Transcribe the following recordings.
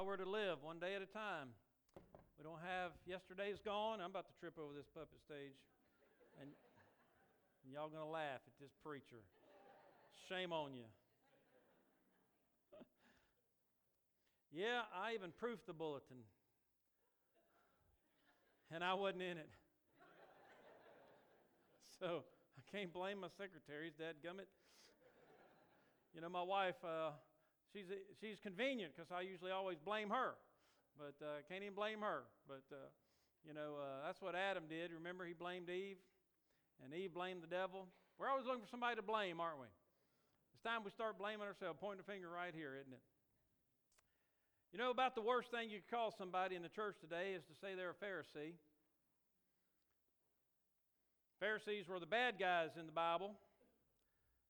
Y'all were to live one day at a time. We don't have, yesterday's gone. I'm about to trip over this puppet stage. And y'all going to laugh at this preacher. Shame on you. Yeah, I even proofed the bulletin. And I wasn't in it. So I can't blame my secretaries, dadgummit. You know, my wife, she's convenient because I usually always blame her. But I can't even blame her. But, you know, that's what Adam did. Remember, he blamed Eve. And Eve blamed the devil. We're always looking for somebody to blame, aren't we? It's time we start blaming ourselves. Point a finger right here, isn't it? You know, about the worst thing you could call somebody in the church today is to say they're a Pharisee. Pharisees were the bad guys in the Bible.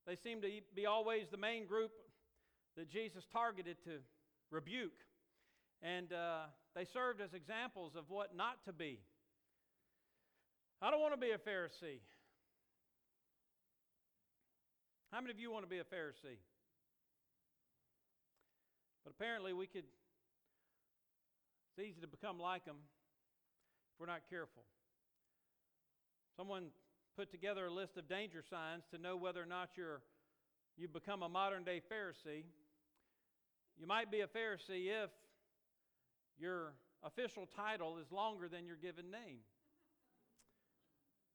They seem to be always the main group that Jesus targeted to rebuke. And they served as examples of what not to be. I don't want to be a Pharisee. How many of you want to be a Pharisee? But apparently we could... It's easy to become like them if we're not careful. Someone put together a list of danger signs to know whether or not you've become a modern-day Pharisee. You might be a Pharisee if your official title is longer than your given name.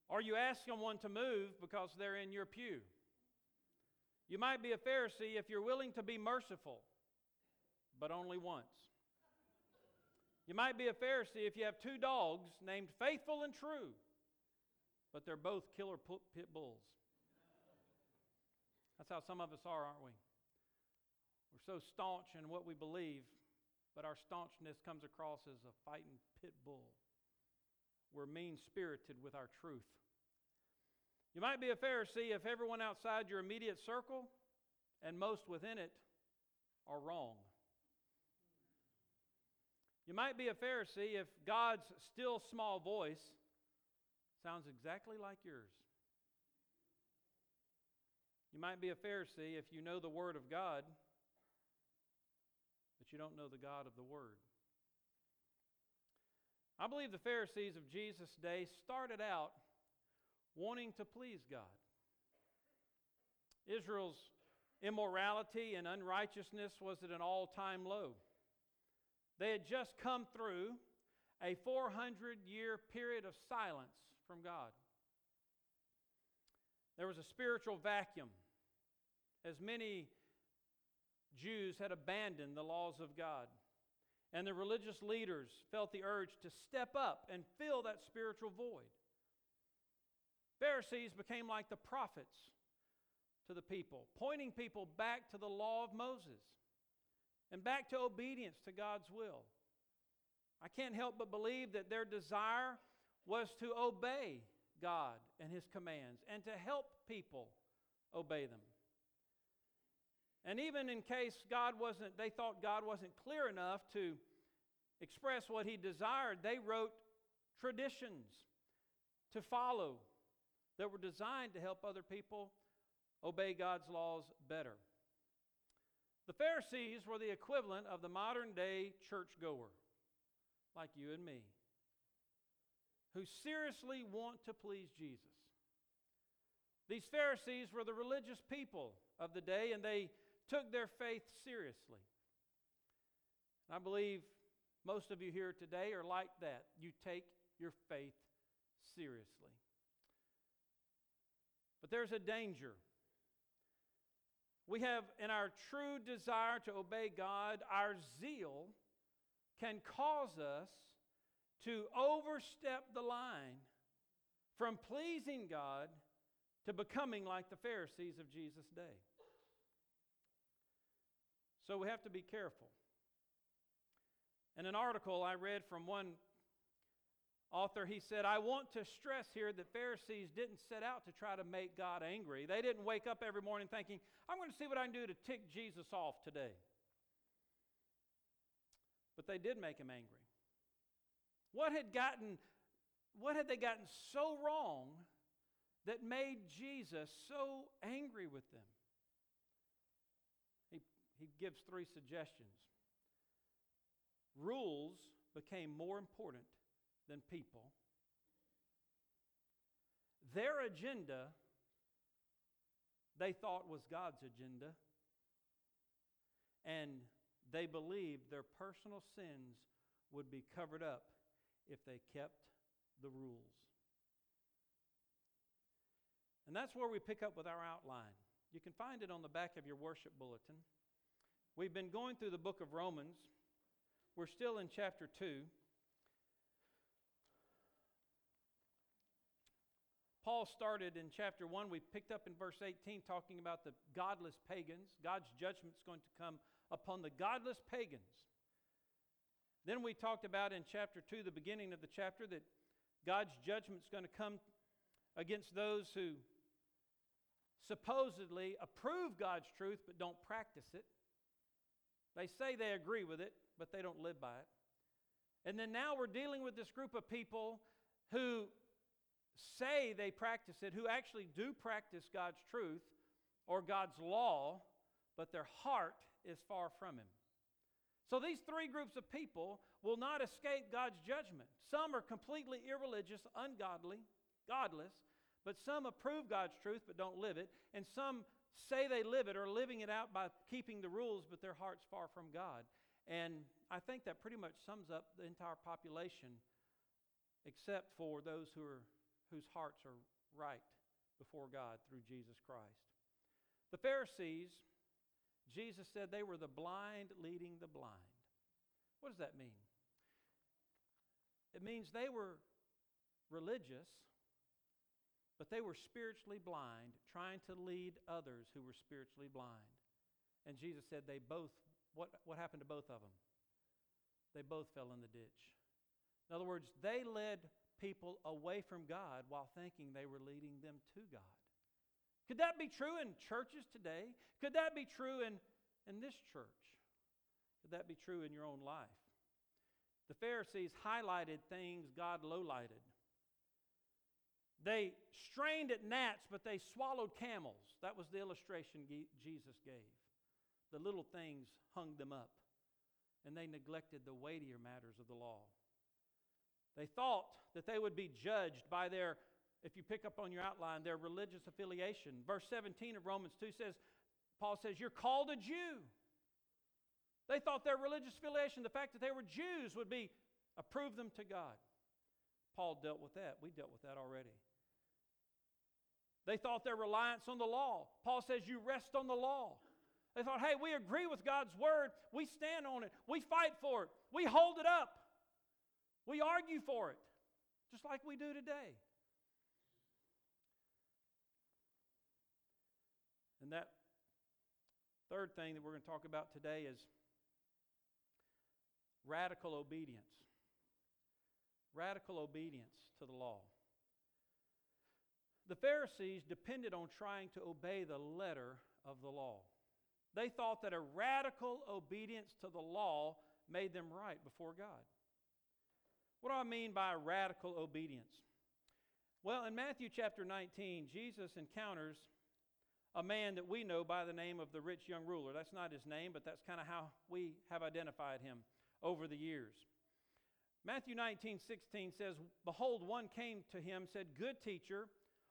Or you ask someone to move because they're in your pew. You might be a Pharisee if you're willing to be merciful, but only once. You might be a Pharisee if you have two dogs named Faithful and True, but they're both killer pit bulls. That's how some of us are, aren't we? We're so staunch in what we believe, but our staunchness comes across as a fighting pit bull. We're mean-spirited with our truth. You might be a Pharisee if everyone outside your immediate circle and most within it are wrong. You might be a Pharisee if God's still small voice sounds exactly like yours. You might be a Pharisee if you know the Word of God, but you don't know the God of the Word. I believe the Pharisees of Jesus' day started out wanting to please God. Israel's immorality and unrighteousness was at an all-time low. They had just come through a 400-year period of silence from God. There was a spiritual vacuum, as many Jews had abandoned the laws of God. And the religious leaders felt the urge to step up and fill that spiritual void. Pharisees became like the prophets to the people, pointing people back to the law of Moses and back to obedience to God's will. I can't help but believe that their desire was to obey God and His commands and to help people obey them. And even in case they thought God wasn't clear enough to express what He desired, they wrote traditions to follow that were designed to help other people obey God's laws better. The Pharisees were the equivalent of the modern-day churchgoer, like you and me, who seriously want to please Jesus. These Pharisees were the religious people of the day, and they took their faith seriously. And I believe most of you here today are like that. You take your faith seriously. But there's a danger. We have, in our true desire to obey God, our zeal can cause us to overstep the line from pleasing God to becoming like the Pharisees of Jesus' day. So we have to be careful. In an article I read from one author, he said, I want to stress here that Pharisees didn't set out to try to make God angry. They didn't wake up every morning thinking, I'm going to see what I can do to tick Jesus off today. But they did make Him angry. What had they gotten so wrong that made Jesus so angry with them? He gives three suggestions. became more important than people. Their agenda, they thought, was God's agenda. And they believed their personal sins would be covered up if they kept the rules. And that's where we pick up with our outline. You can find it on the back of your worship bulletin. We've been going through the book of Romans. We're still in chapter 2. Paul started in chapter 1. We picked up in verse 18 talking about the godless pagans. God's judgment's going to come upon the godless pagans. Then we talked about in chapter 2, the beginning of the chapter, that God's judgment's going to come against those who supposedly approve God's truth but don't practice it. They say they agree with it, but they don't live by it. And then now we're dealing with this group of people who say they practice it, who actually do practice God's truth or God's law, but their heart is far from Him. So these three groups of people will not escape God's judgment. Some are completely irreligious, ungodly, godless, but some approve God's truth but don't live it, and some say they live it or living it out by keeping the rules, but their heart's far from God. And I think that pretty much sums up the entire population, except for those whose hearts are right before God through Jesus Christ. The Pharisees, Jesus said they were the blind leading the blind. What does that mean? It means they were religious, but they were spiritually blind, trying to lead others who were spiritually blind. And Jesus said they both, what happened to both of them? They both fell in the ditch. In other words, they led people away from God while thinking they were leading them to God. Could that be true in churches today? Could that be true in this church? Could that be true in your own life? The Pharisees highlighted things God lowlighted. They strained at gnats, but they swallowed camels. That was the illustration Jesus gave. The little things hung them up, and they neglected the weightier matters of the law. They thought that they would be judged by their, if you pick up on your outline, their religious affiliation. Verse 17 of Romans 2 says, Paul says, "You're called a Jew." They thought their religious affiliation, the fact that they were Jews, would be approve them to God. Paul dealt with that. We dealt with that already. They thought their reliance on the law. Paul says, "You rest on the law." They thought, "Hey, we agree with God's word. We stand on it. We fight for it. We hold it up. We argue for it," just like we do today. And that third thing that we're going to talk about today is radical obedience. Radical obedience to the law. The Pharisees depended on trying to obey the letter of the law. They thought that a radical obedience to the law made them right before God. What do I mean by radical obedience? Well, in Matthew chapter 19, Jesus encounters a man that we know by the name of the rich young ruler. That's not his name, but that's kind of how we have identified him over the years. Matthew 19:16 says, "Behold, one came to him, said, 'Good teacher,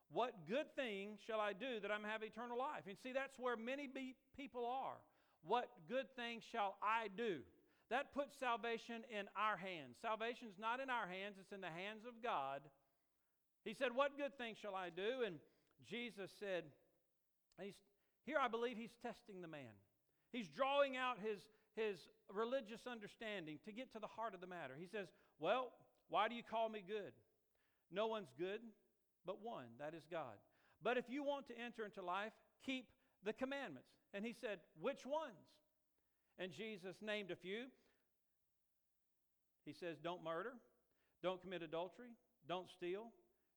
what good thing shall I do that I may have eternal life?'" And see, that's where many people are. What good thing shall I do? That puts salvation in our hands. Salvation's not in our hands, it's in the hands of God. He said, "What good thing shall I do?" And Jesus said, here I believe he's testing the man. He's drawing out his religious understanding to get to the heart of the matter. He says, "Well, why do you call me good? No one's good but one, that is God. But if you want to enter into life, keep the commandments." And he said, "Which ones?" And Jesus named a few. He says, "Don't murder, don't commit adultery, don't steal,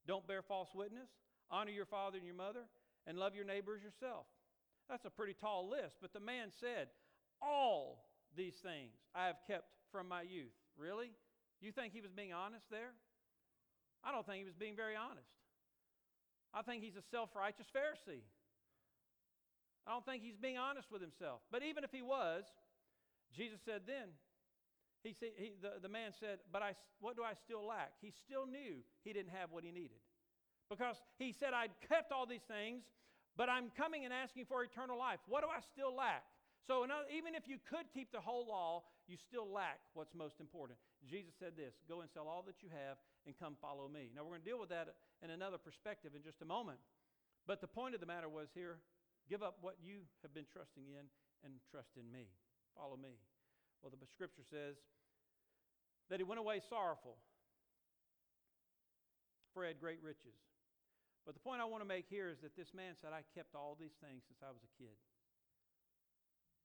don't bear false witness, honor your father and your mother, and love your neighbor as yourself." That's a pretty tall list, but the man said, "All these things I have kept from my youth." Really? You think he was being honest there? I don't think he was being very honest. I think he's a self-righteous Pharisee. I don't think he's being honest with himself. But even if he was, Jesus said then, The man said, but what do I still lack? He still knew he didn't have what he needed. Because he said, I'd kept all these things, but I'm coming and asking for eternal life. What do I still lack? So even if you could keep the whole law, you still lack what's most important. Jesus said this, go and sell all that you have and come follow me. Now, we're going to deal with that in another perspective in just a moment. But the point of the matter was here, give up what you have been trusting in and trust in me. Follow me. Well, the scripture says that he went away sorrowful, for he had great riches. But the point I want to make here is that this man said, I kept all these things since I was a kid.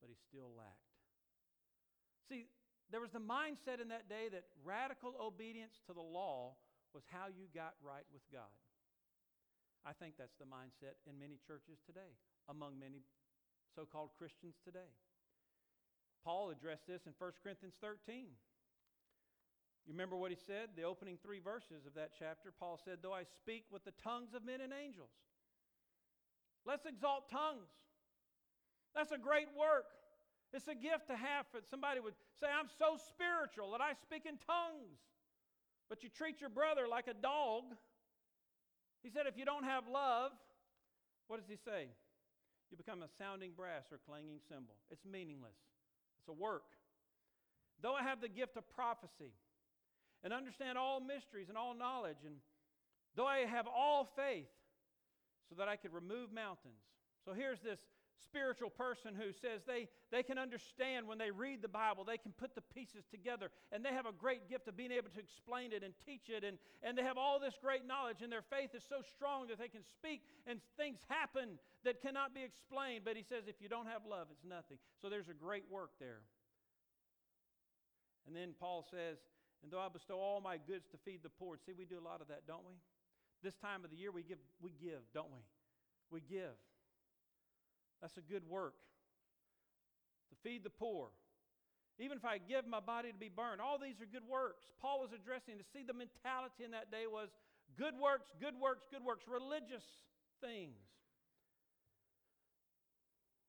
But he still lacked. See, there was the mindset in that day that radical obedience to the law was how you got right with God. I think that's the mindset in many churches today, among many so-called Christians today. Paul addressed this in 1 Corinthians 13. You remember what he said? The opening three verses of that chapter, Paul said, though I speak with the tongues of men and angels. Let's exalt tongues. That's a great work. It's a gift to have. Somebody would say, I'm so spiritual that I speak in tongues. But you treat your brother like a dog. He said, if you don't have love, what does he say? You become a sounding brass or clanging cymbal. It's meaningless. It's a work. Though I have the gift of prophecy, and understand all mysteries and all knowledge, and though I have all faith, so that I could remove mountains. So here's this spiritual person who says they can understand when they read the Bible, they can put the pieces together, and they have a great gift of being able to explain it and teach it, and they have all this great knowledge, and their faith is so strong that they can speak, and things happen that cannot be explained. But he says, if you don't have love, it's nothing. So there's a great work there. And then Paul says, and though I bestow all my goods to feed the poor. See, we do a lot of that, don't we? This time of the year, we give, don't we? We give. That's a good work. To feed the poor. Even if I give my body to be burned. All these are good works. Paul was addressing to see the mentality in that day was good works, good works, good works. Religious things.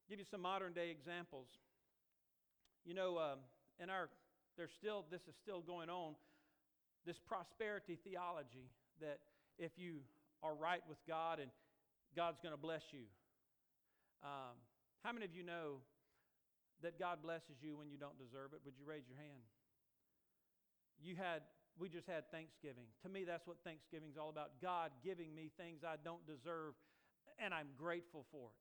Give you some modern day examples. You know, this is still going on, this prosperity theology that if you are right with God and God's going to bless you. How many of you know that God blesses you when you don't deserve it? Would you raise your hand? We just had Thanksgiving. To me, that's what Thanksgiving's all about. God giving me things I don't deserve, and I'm grateful for it.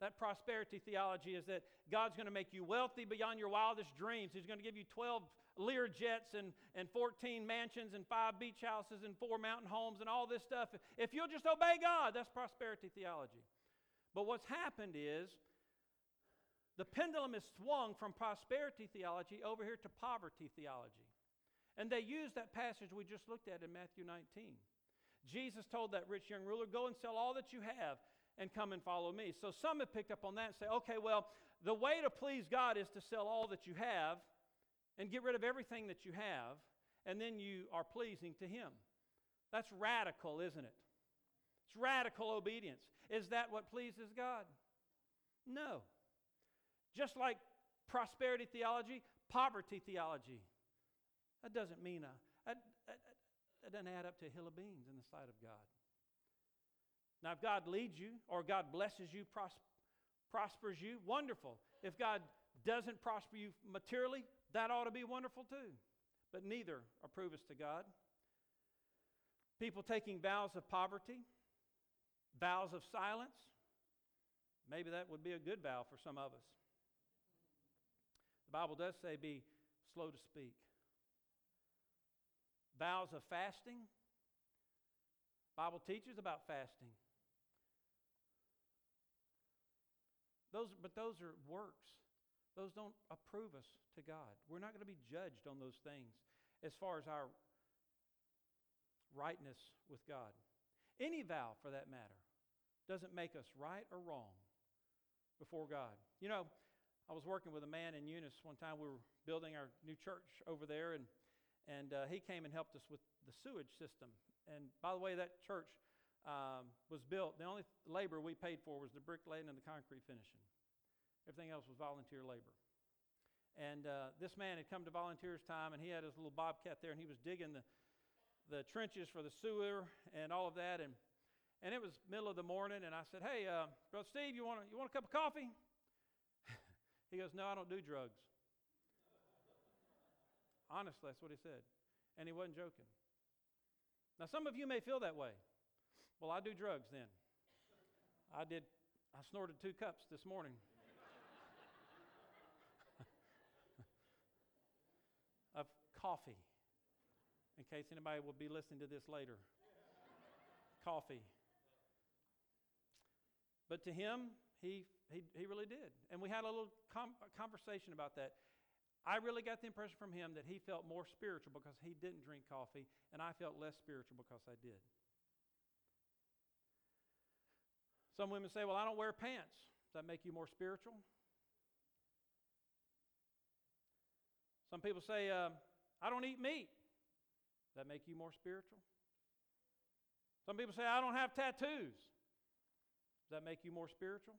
That prosperity theology is that God's going to make you wealthy beyond your wildest dreams. He's going to give you 12 Learjets and 14 mansions and 5 beach houses and 4 mountain homes and all this stuff. If you'll just obey God, that's prosperity theology. But what's happened is the pendulum is swung from prosperity theology over here to poverty theology. And they use that passage we just looked at in Matthew 19. Jesus told that rich young ruler, go and sell all that you have and come and follow me. So some have picked up on that and say, okay, well, the way to please God is to sell all that you have and get rid of everything that you have, and then you are pleasing to him. That's radical, isn't it? It's radical obedience. Is that what pleases God? No. Just like prosperity theology, poverty theology. That doesn't mean that doesn't add up to a hill of beans in the sight of God. Now, if God leads you or God blesses you, prospers you, wonderful. If God doesn't prosper you materially, that ought to be wonderful too. But neither approve us to God. People taking vows of poverty, vows of silence. Maybe that would be a good vow for some of us. The Bible does say be slow to speak. Vows of fasting. The Bible teaches about fasting. But those are works. Those don't approve us to God. We're not going to be judged on those things as far as our rightness with God. Any vow, for that matter, doesn't make us right or wrong before God. You know, I was working with a man in Eunice one time. We were building our new church over there, and he came and helped us with the sewage system. And by the way, that church was built. The only labor we paid for was the brick laying and the concrete finishing. Everything else was volunteer labor. And this man had come to volunteer's time, and he had his little bobcat there, and he was digging the trenches for the sewer and all of that. And it was middle of the morning, and I said, hey, Brother Steve, you want a cup of coffee? He goes, no, I don't do drugs. Honestly, that's what he said. And he wasn't joking. Now, some of you may feel that way. Well, I do drugs then. I snorted 2 cups this morning. Of coffee, in case anybody will be listening to this later. Coffee. But to him, he really did. And we had a little conversation about that. I really got the impression from him that he felt more spiritual because he didn't drink coffee, and I felt less spiritual because I did. Some women say, well, I don't wear pants. Does that make you more spiritual? Some people say, I don't eat meat. Does that make you more spiritual? Some people say, I don't have tattoos. Does that make you more spiritual?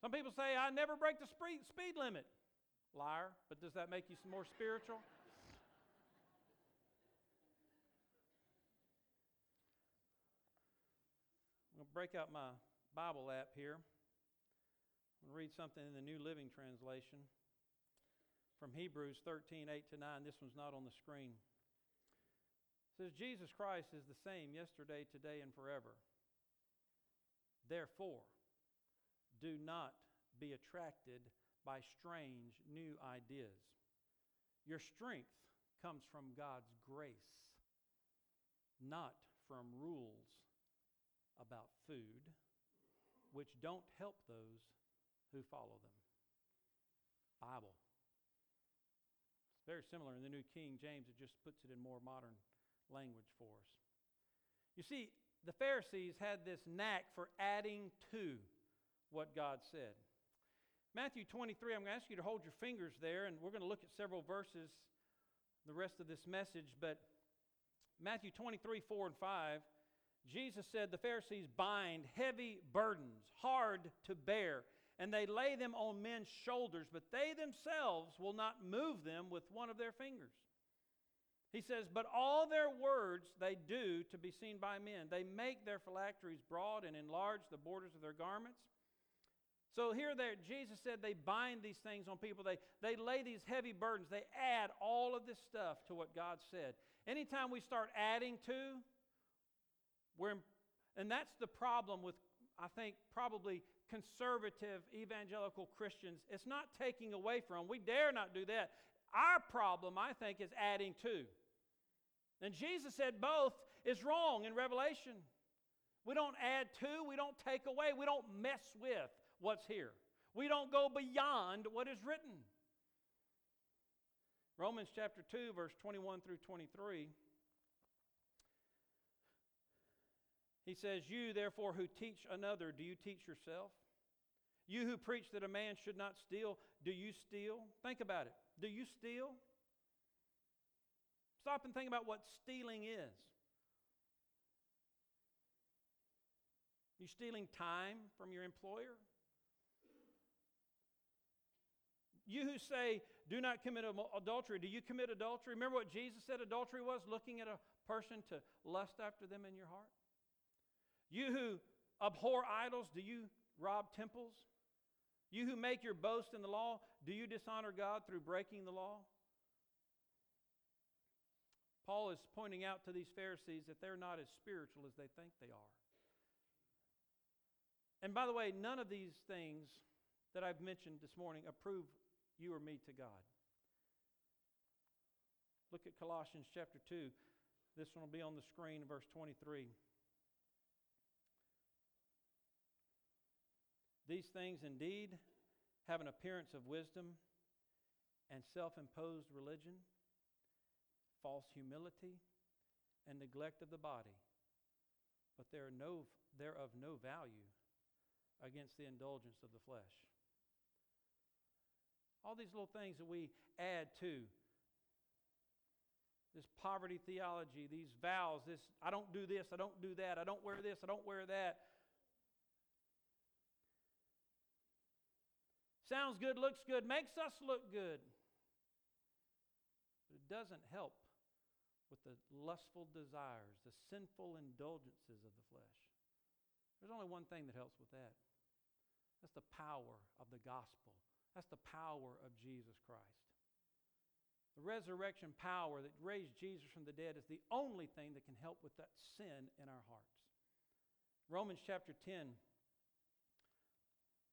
Some people say, I never break the speed limit. Liar, but does that make you more spiritual? I'm going to break out my Bible app here. I'm going to read something in the New Living Translation from Hebrews 13:8-9. This one's not on the screen. It says, Jesus Christ is the same yesterday, today, and forever. Therefore, do not be attracted by strange new ideas. Your strength comes from God's grace, not from rules about food, which don't help those who follow them. Bible. It's very similar in the New King James. It just puts it in more modern language for us. You see, the Pharisees had this knack for adding to what God said. Matthew 23, I'm going to ask you to hold your fingers there, and we're going to look at several verses the rest of this message, but Matthew 23, 4 and 5, Jesus said, the Pharisees bind heavy burdens, hard to bear, and they lay them on men's shoulders, but they themselves will not move them with one of their fingers. He says, but all their words they do to be seen by men. They make their phylacteries broad and enlarge the borders of their garments. So here Jesus said they bind these things on people. They lay these heavy burdens. They add all of this stuff to what God said. Anytime we start adding to, and that's the problem with, I think, probably conservative evangelical Christians. It's not taking away from. We dare not do that. Our problem, I think, is adding to. And Jesus said both is wrong in Revelation. We don't add to. We don't take away. We don't mess with what's here. We don't go beyond what is written. Romans chapter 2, verse 21 through 23. He says, you therefore who teach another, do you teach yourself? You who preach that a man should not steal, do you steal? Think about it. Do you steal? Stop and think about what stealing is. You stealing time from your employer? You who say, do not commit adultery, do you commit adultery? Remember what Jesus said adultery was? Looking at a person to lust after them in your heart. You who abhor idols, do you rob temples? You who make your boast in the law, do you dishonor God through breaking the law? Paul is pointing out to these Pharisees that they're not as spiritual as they think they are. And by the way, none of these things that I've mentioned this morning approve you or me to God. Look at Colossians chapter 2. This one will be on the screen, verse 23. These things indeed have an appearance of wisdom and self-imposed religion, false humility, and neglect of the body, but they're of no value against the indulgence of the flesh. All these little things that we add to. This poverty theology, these vows, this I don't do this, I don't do that, I don't wear this, I don't wear that. Sounds good, looks good, makes us look good. But it doesn't help with the lustful desires, the sinful indulgences of the flesh. There's only one thing that helps with that. That's the power of the gospel. That's the power of Jesus Christ. The resurrection power that raised Jesus from the dead is the only thing that can help with that sin in our hearts. Romans chapter 10,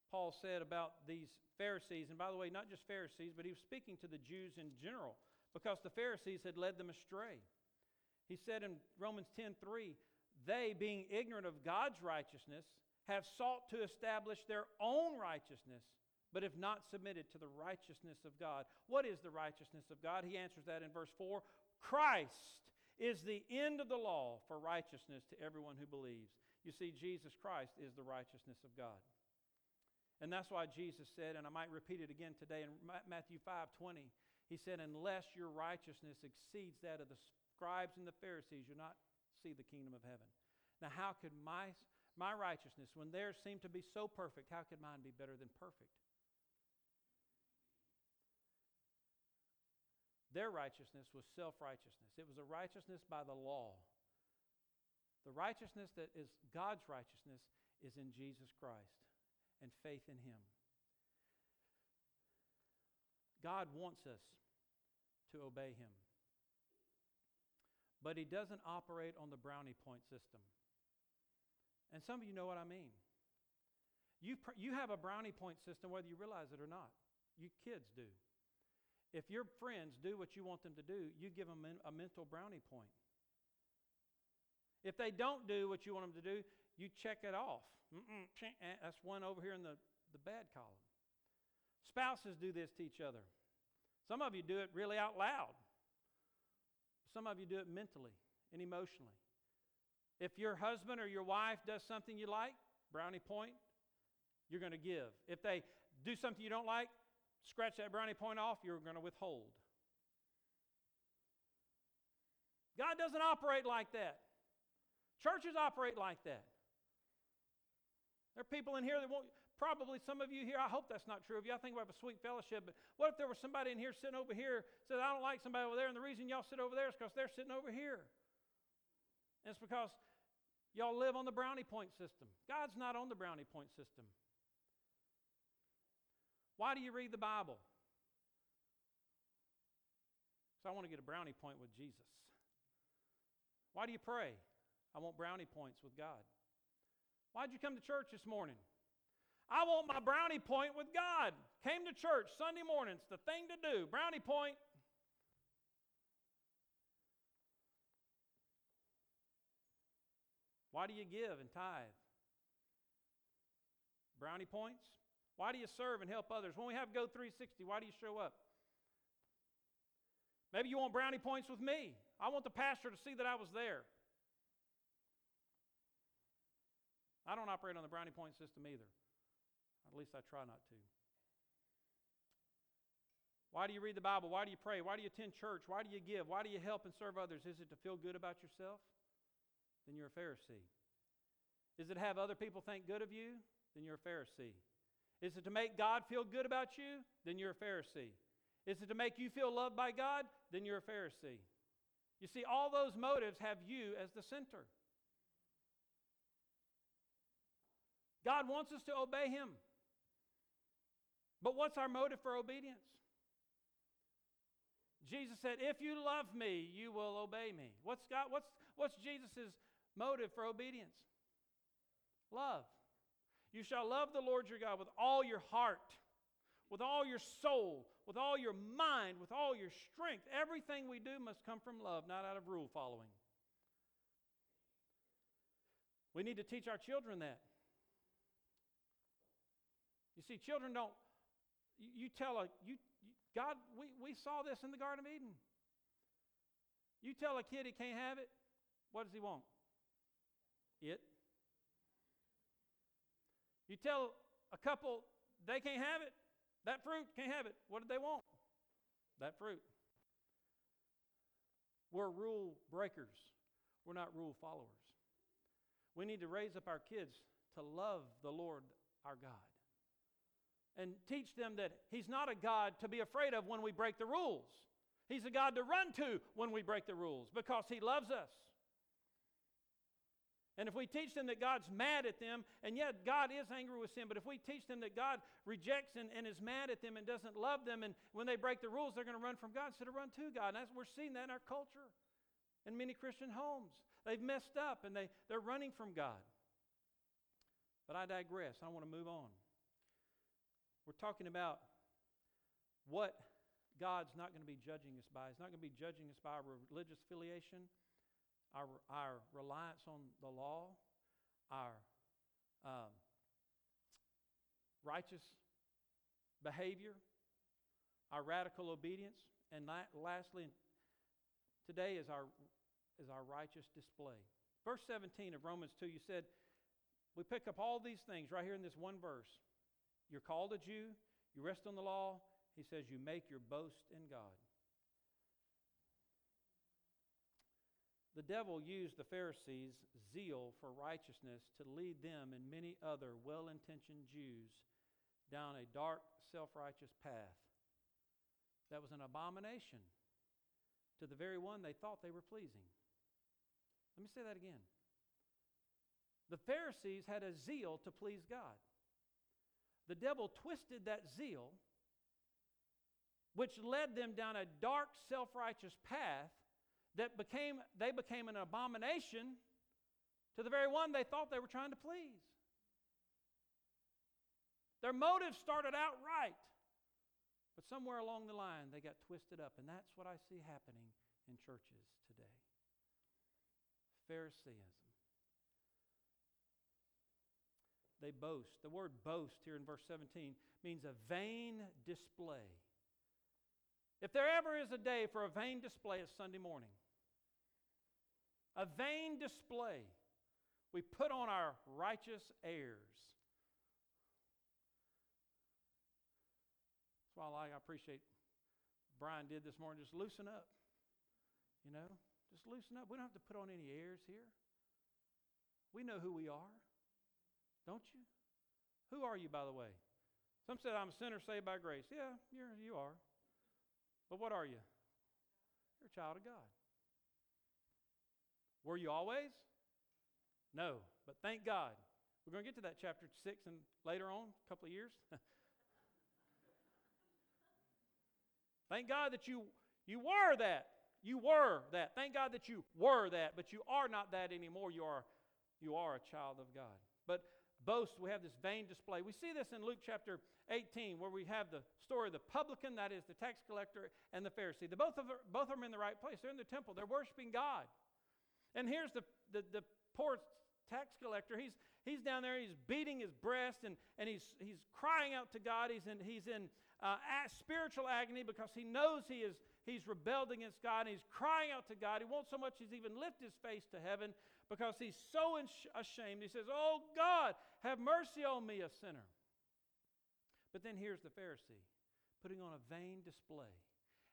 Paul said about these Pharisees, and by the way, not just Pharisees, but he was speaking to the Jews in general, because the Pharisees had led them astray. He said in Romans 10:3, they, being ignorant of God's righteousness, have sought to establish their own righteousness, but have not submitted to the righteousness of God. What is the righteousness of God? He answers that in verse 4. Christ is the end of the law for righteousness to everyone who believes. You see, Jesus Christ is the righteousness of God. And that's why Jesus said, and I might repeat it again today in Matthew 5:20, he said, unless your righteousness exceeds that of the scribes and the Pharisees, you'll not see the kingdom of heaven. Now, how could my righteousness, when theirs seemed to be so perfect, how could mine be better than perfect? Their righteousness was self-righteousness. It was a righteousness by the law. The righteousness that is God's righteousness is in Jesus Christ and faith in Him. God wants us to obey Him. But He doesn't operate on the brownie point system. And some of you know what I mean. You have a brownie point system whether you realize it or not. You kids do. If your friends do what you want them to do, you give them a mental brownie point. If they don't do what you want them to do, you check it off. That's one over here in the bad column. Spouses do this to each other. Some of you do it really out loud. Some of you do it mentally and emotionally. If your husband or your wife does something you like, brownie point, you're going to give. If they do something you don't like, scratch that brownie point off, you're going to withhold. God doesn't operate like that. Churches operate like that. There are people in here that won't, probably some of you here, I hope that's not true of you. I think we have a sweet fellowship, but what if there was somebody in here sitting over here says, I don't like somebody over there, and the reason y'all sit over there is because they're sitting over here. And it's because y'all live on the brownie point system. God's not on the brownie point system. Why do you read the Bible? Because I want to get a brownie point with Jesus. Why do you pray? I want brownie points with God. Why'd you come to church this morning? I want my brownie point with God. Came to church Sunday morning. It's the thing to do. Brownie point. Why do you give and tithe? Brownie points. Why do you serve and help others? When we have Go 360, why do you show up? Maybe you want brownie points with me. I want the pastor to see that I was there. I don't operate on the brownie point system either. At least I try not to. Why do you read the Bible? Why do you pray? Why do you attend church? Why do you give? Why do you help and serve others? Is it to feel good about yourself? Then you're a Pharisee. Is it to have other people think good of you? Then you're a Pharisee. Is it to make God feel good about you? Then you're a Pharisee. Is it to make you feel loved by God? Then you're a Pharisee. You see, all those motives have you as the center. God wants us to obey Him. But what's our motive for obedience? Jesus said, if you love me, you will obey me. What's Jesus' motive for obedience? Love. You shall love the Lord your God with all your heart, with all your soul, with all your mind, with all your strength. Everything we do must come from love, not out of rule following. We need to teach our children that. You see, children don't, you tell a, you God, we saw this in the Garden of Eden. You tell a kid he can't have it, what does he want? It. You tell a couple they can't have it, that fruit can't have it. What did they want? That fruit. We're rule breakers. We're not rule followers. We need to raise up our kids to love the Lord our God. and teach them that He's not a God to be afraid of when we break the rules. He's a God to run to when we break the rules because He loves us. And if we teach them that God's mad at them, and yet God is angry with sin, but if we teach them that God rejects and is mad at them and doesn't love them, and when they break the rules, they're going to run from God instead of run to God. And we're seeing that in our culture, in many Christian homes. They've messed up, and they're running from God. But I digress. I want to move on. We're talking about what God's not going to be judging us by. He's not going to be judging us by our religious affiliation, our reliance on the law, our righteous behavior, our radical obedience, and lastly, today is our righteous display. Verse 17 of Romans 2, you said, we pick up all these things right here in this one verse. You're called a Jew, you rest on the law. He says you make your boast in God. The devil used the Pharisees' zeal for righteousness to lead them and many other well-intentioned Jews down a dark, self-righteous path that was an abomination to the very one they thought they were pleasing. Let me say that again. The Pharisees had a zeal to please God. The devil twisted that zeal, which led them down a dark, self-righteous path that became an abomination to the very one they thought they were trying to please. Their motives started out right, but somewhere along the line they got twisted up, and that's what I see happening in churches today. Phariseeism. They boast. The word boast here in verse 17 means a vain display. If there ever is a day for a vain display, it's Sunday morning. A vain display. We put on our righteous airs. That's why I appreciate what Brian did this morning. Just loosen up. You know, just loosen up. We don't have to put on any airs here. We know who we are. Don't you? Who are you, by the way? Some said, I'm a sinner saved by grace. Yeah, you are. But what are you? You're a child of God. Were you always? No, but thank God. We're going to get to that chapter 6 and later on, a couple of years. Thank God that you were that. You were that. Thank God that you were that, but you are not that anymore. You are a child of God. But boast, we have this vain display. We see this in Luke chapter 18, where we have the story of the publican, that is the tax collector, and the Pharisee. Both of them are in the right place. They're in the temple. They're worshiping God. And here's the poor tax collector. He's down there. He's beating his breast, and he's crying out to God. He's in spiritual agony because he knows he's rebelled against God. And he's crying out to God. He won't so much as even lift his face to heaven because he's so ashamed. He says, "Oh God, have mercy on me, a sinner." But then here's the Pharisee putting on a vain display,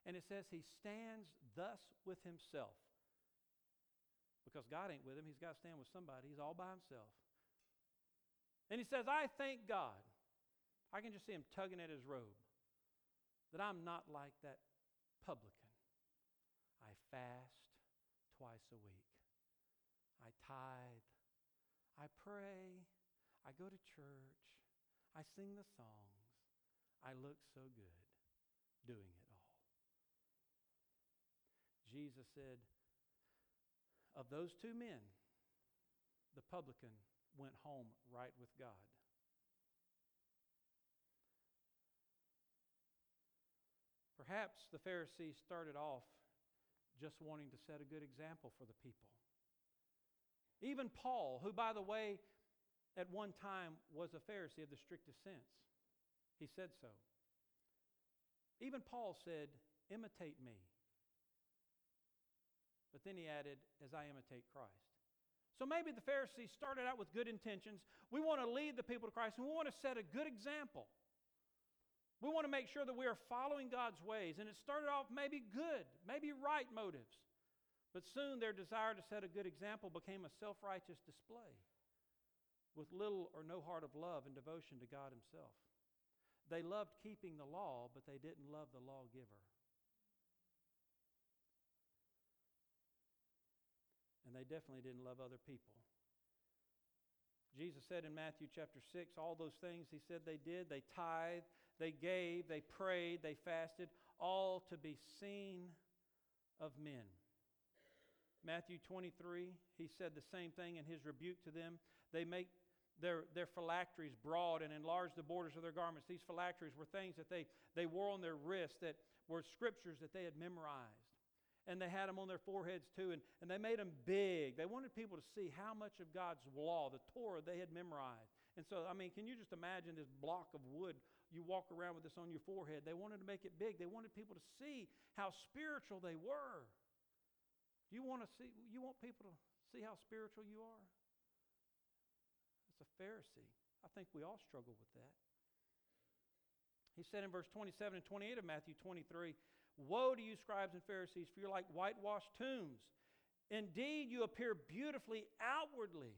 and it says he stands thus with himself. Because God ain't with him. He's got to stand with somebody. He's all by himself. And he says, I thank God. I can just see him tugging at his robe. That I'm not like that publican. I fast twice a week. I tithe. I pray. I go to church. I sing the songs. I look so good doing it all. Jesus said, of those two men, the publican went home right with God. Perhaps the Pharisees started off just wanting to set a good example for the people. Even Paul, who, by the way, at one time was a Pharisee of the strictest sense, he said so. Even Paul said, imitate me. But then he added, as I imitate Christ. So maybe the Pharisees started out with good intentions. We want to lead the people to Christ, and we want to set a good example. We want to make sure that we are following God's ways. And it started off maybe good, maybe right motives. But soon their desire to set a good example became a self-righteous display with little or no heart of love and devotion to God Himself. They loved keeping the law, but they didn't love the lawgiver. And they definitely didn't love other people. Jesus said in Matthew chapter 6, all those things he said they did, they tithed, they gave, they prayed, they fasted, all to be seen of men. Matthew 23, he said the same thing in his rebuke to them. They make their phylacteries broad and enlarge the borders of their garments. These phylacteries were things that they wore on their wrists that were scriptures that they had memorized. And they had them on their foreheads too, and they made them big. They wanted people to see how much of God's law, the Torah, they had memorized. And so, I mean, can you just imagine this block of wood? You walk around with this on your forehead. They wanted to make it big. They wanted people to see how spiritual they were. Do you want to see? You want people to see how spiritual you are? That's a Pharisee. I think we all struggle with that. He said in verse 27 and 28 of Matthew 23, "Woe to you, scribes and Pharisees, for you're like whitewashed tombs. Indeed, you appear beautifully outwardly,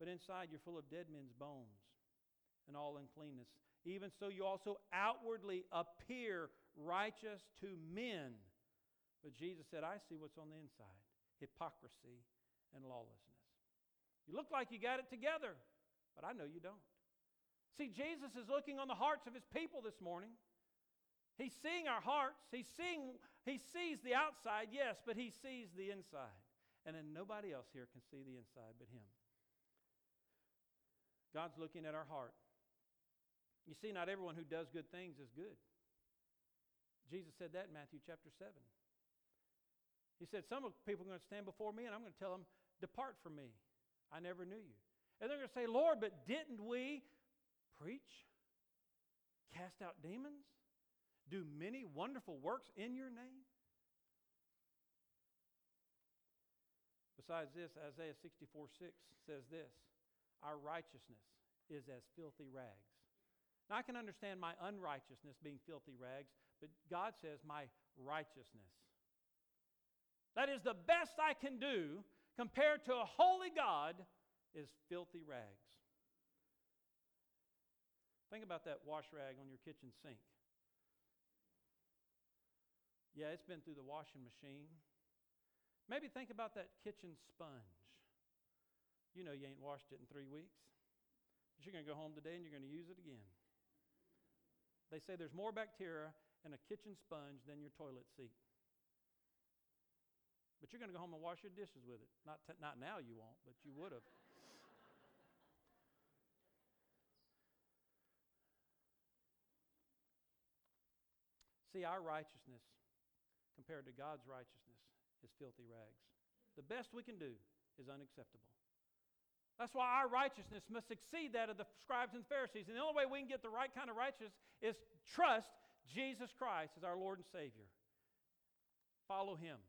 but inside you're full of dead men's bones and all uncleanness. Even so, you also outwardly appear righteous to men." But Jesus said, "I see what's on the inside, hypocrisy and lawlessness. You look like you got it together, but I know you don't." See, Jesus is looking on the hearts of His people this morning. He's seeing our hearts. He sees the outside, yes, but He sees the inside. And then nobody else here can see the inside but Him. God's looking at our heart. You see, not everyone who does good things is good. Jesus said that in Matthew chapter 7. He said, some people are going to stand before me and I'm going to tell them, "Depart from me. I never knew you." And they're going to say, "Lord, but didn't we preach, cast out demons, do many wonderful works in your name?" Besides this, Isaiah 64:6 says this, "Our righteousness is as filthy rags." Now I can understand my unrighteousness being filthy rags, but God says my righteousness. That is the best I can do compared to a holy God is filthy rags. Think about that wash rag on your kitchen sink. Yeah, it's been through the washing machine. Maybe think about that kitchen sponge. You know you ain't washed it in 3 weeks. But you're going to go home today and you're going to use it again. They say there's more bacteria in a kitchen sponge than your toilet seat. But you're going to go home and wash your dishes with it. Not now you won't, but you would have. See, our righteousness compared to God's righteousness is filthy rags. The best we can do is unacceptable. That's why our righteousness must exceed that of the scribes and Pharisees. And the only way we can get the right kind of righteousness is trust Jesus Christ as our Lord and Savior. Follow Him.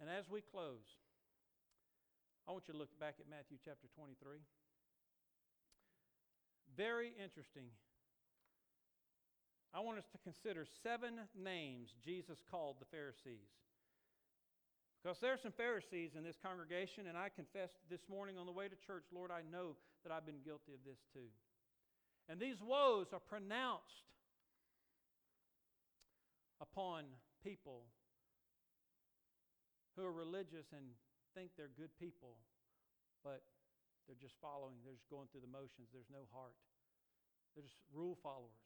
And as we close, I want you to look back at Matthew chapter 23. Very interesting. I want us to consider 7 names Jesus called the Pharisees. Because there are some Pharisees in this congregation, and I confessed this morning on the way to church, "Lord, I know that I've been guilty of this too." And these woes are pronounced upon people who are religious and think they're good people, but they're just following, they're just going through the motions, there's no heart. They're just rule followers.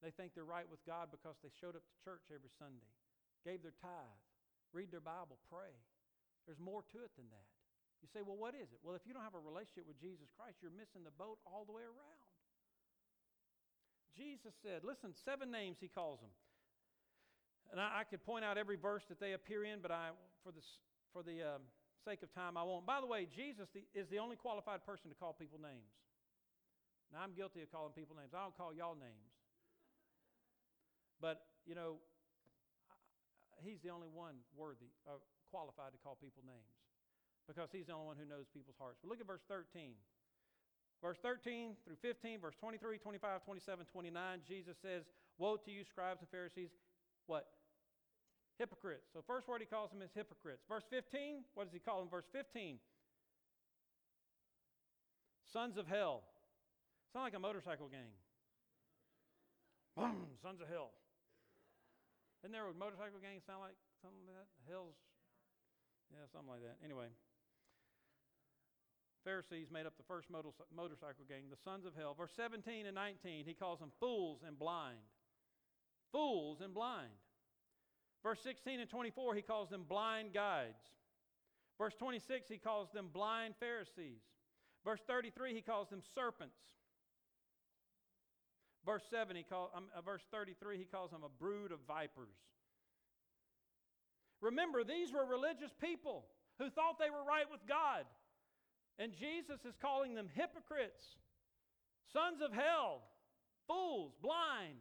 They think they're right with God because they showed up to church every Sunday, gave their tithe, read their Bible, pray. There's more to it than that. You say, "Well, what is it?" Well, if you don't have a relationship with Jesus Christ, you're missing the boat all the way around. Jesus said, listen, 7 names He calls them. And I could point out every verse that they appear in, but for the sake of time, I won't. By the way, Jesus is the only qualified person to call people names. Now, I'm guilty of calling people names. I don't call y'all names. But, you know, He's the only one worthy, qualified to call people names because He's the only one who knows people's hearts. But look at verse 13. Verse 13 through 15, verse 23, 25, 27, 29, Jesus says, "Woe to you, scribes and Pharisees," what? "Hypocrites." So first word He calls them is hypocrites. Verse 15, what does He call them? Verse 15, Sons of Hell. Sound like a motorcycle gang. Boom, Sons of Hell. Isn't there a motorcycle gang sound like something like that? Hell's, yeah, something like that. Anyway, Pharisees made up the first motorcycle gang, the Sons of Hell. Verse 17 and 19, he calls them fools and blind. Fools and blind. Verse 16 and 24, he calls them blind guides. Verse 26, he calls them blind Pharisees. Verse 33, he calls them serpents. Verse 33, he calls them a brood of vipers. Remember, these were religious people who thought they were right with God. And Jesus is calling them hypocrites, sons of hell, fools, blind,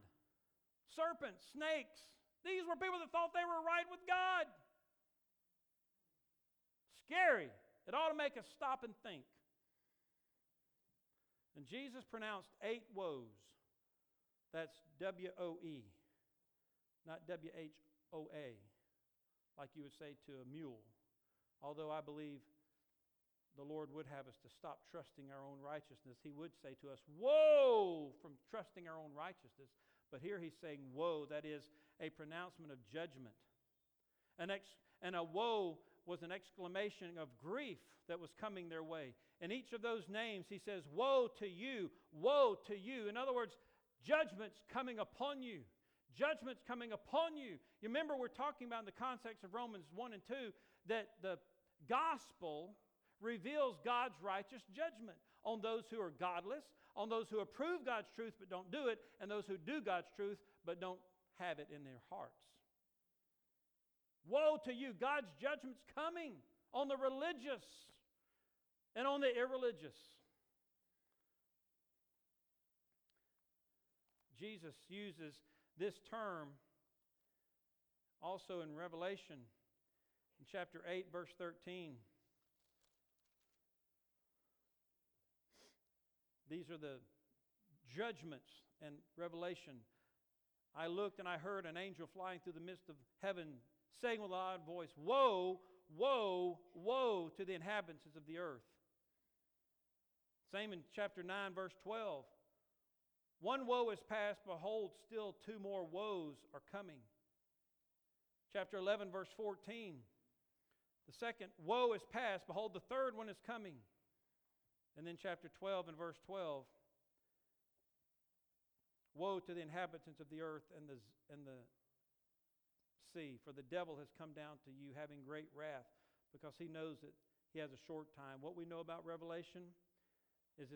serpents, snakes. These were people that thought they were right with God. Scary. It ought to make us stop and think. And Jesus pronounced 8 woes. That's W-O-E, not W-H-O-A, like you would say to a mule. Although I believe the Lord would have us to stop trusting our own righteousness. He would say to us, woe, from trusting our own righteousness. But here he's saying woe. That is a pronouncement of judgment. And a woe was an exclamation of grief that was coming their way. In each of those names, he says, woe to you, woe to you. In other words, judgment's coming upon you. Judgment's coming upon you. You remember we're talking about in the context of Romans 1 and 2 that the gospel reveals God's righteous judgment on those who are godless, on those who approve God's truth but don't do it, and those who do God's truth but don't have it in their hearts. Woe to you. God's judgment's coming on the religious and on the irreligious. Jesus uses this term also in Revelation in chapter 8, verse 13. These are the judgments in Revelation. I looked and I heard an angel flying through the midst of heaven, saying with a loud voice, woe, woe, woe to the inhabitants of the earth. Same in chapter 9, verse 12. One woe is past, behold, still 2 more woes are coming. Chapter 11, verse 14. The second woe is past, behold, the third one is coming. And then chapter 12 and verse 12. Woe to the inhabitants of the earth and the sea, for the devil has come down to you having great wrath, because he knows that he has a short time. What we know about Revelation is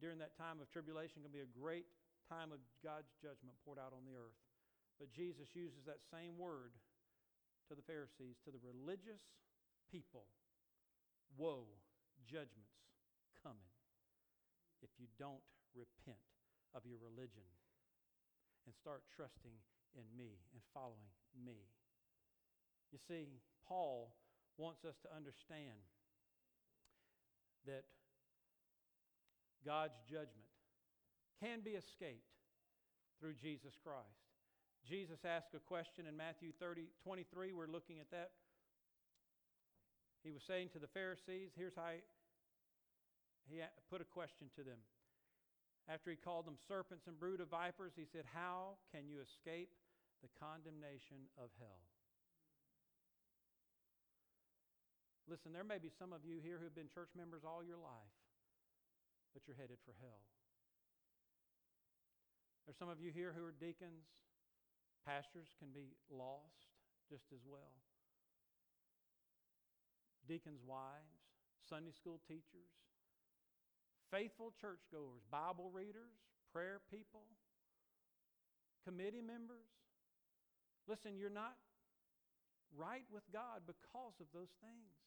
during that time of tribulation going to be a great time of God's judgment poured out on the earth. But Jesus uses that same word to the Pharisees, to the religious people. Woe, judgment's coming if you don't repent of your religion and start trusting in me and following me. You see, Paul wants us to understand that God's judgment can be escaped through Jesus Christ. Jesus asked a question in Matthew 23. We're looking at that. He was saying to the Pharisees, here's how he put a question to them. After he called them serpents and brood of vipers, he said, how can you escape the condemnation of hell? Listen, there may be some of you here who have been church members all your life, but you're headed for hell. There's some of you here who are deacons. Pastors can be lost just as well. Deacons' wives, Sunday school teachers, faithful churchgoers, Bible readers, prayer people, committee members. Listen, you're not right with God because of those things.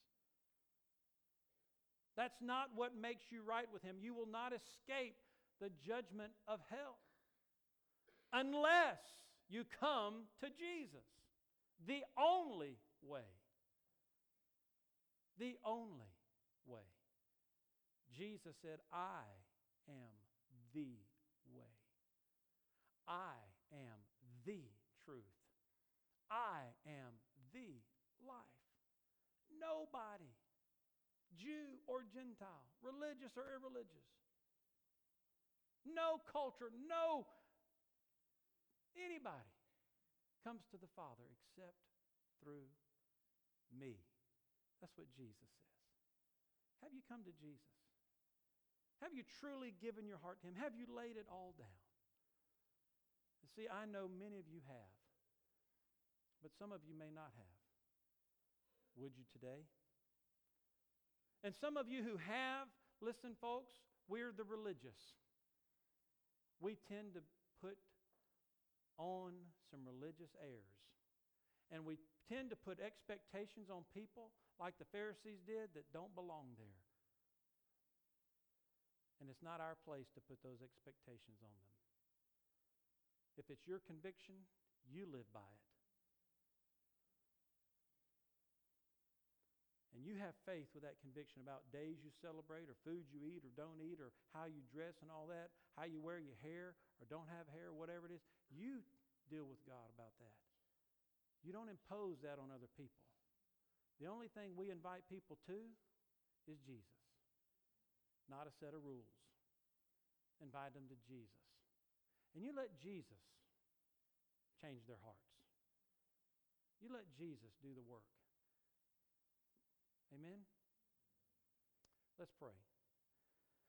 That's not what makes you right with Him. You will not escape the judgment of hell unless you come to Jesus, the only way. The only way. Jesus said, I am the way. I am the truth. I am the life. Nobody Jew or Gentile, religious or irreligious. No culture, no anybody comes to the Father except through me. That's what Jesus says. Have you come to Jesus? Have you truly given your heart to Him? Have you laid it all down? And see, I know many of you have, but some of you may not have. Would you today? And some of you who have, listen folks, we're the religious. We tend to put on some religious airs. And we tend to put expectations on people like the Pharisees did that don't belong there. And it's not our place to put those expectations on them. If it's your conviction, you live by it. And you have faith with that conviction about days you celebrate or food you eat or don't eat or how you dress and all that, how you wear your hair or don't have hair, whatever it is. You deal with God about that. You don't impose that on other people. The only thing we invite people to is Jesus, not a set of rules. Invite them to Jesus. And you let Jesus change their hearts. You let Jesus do the work. Amen? Let's pray.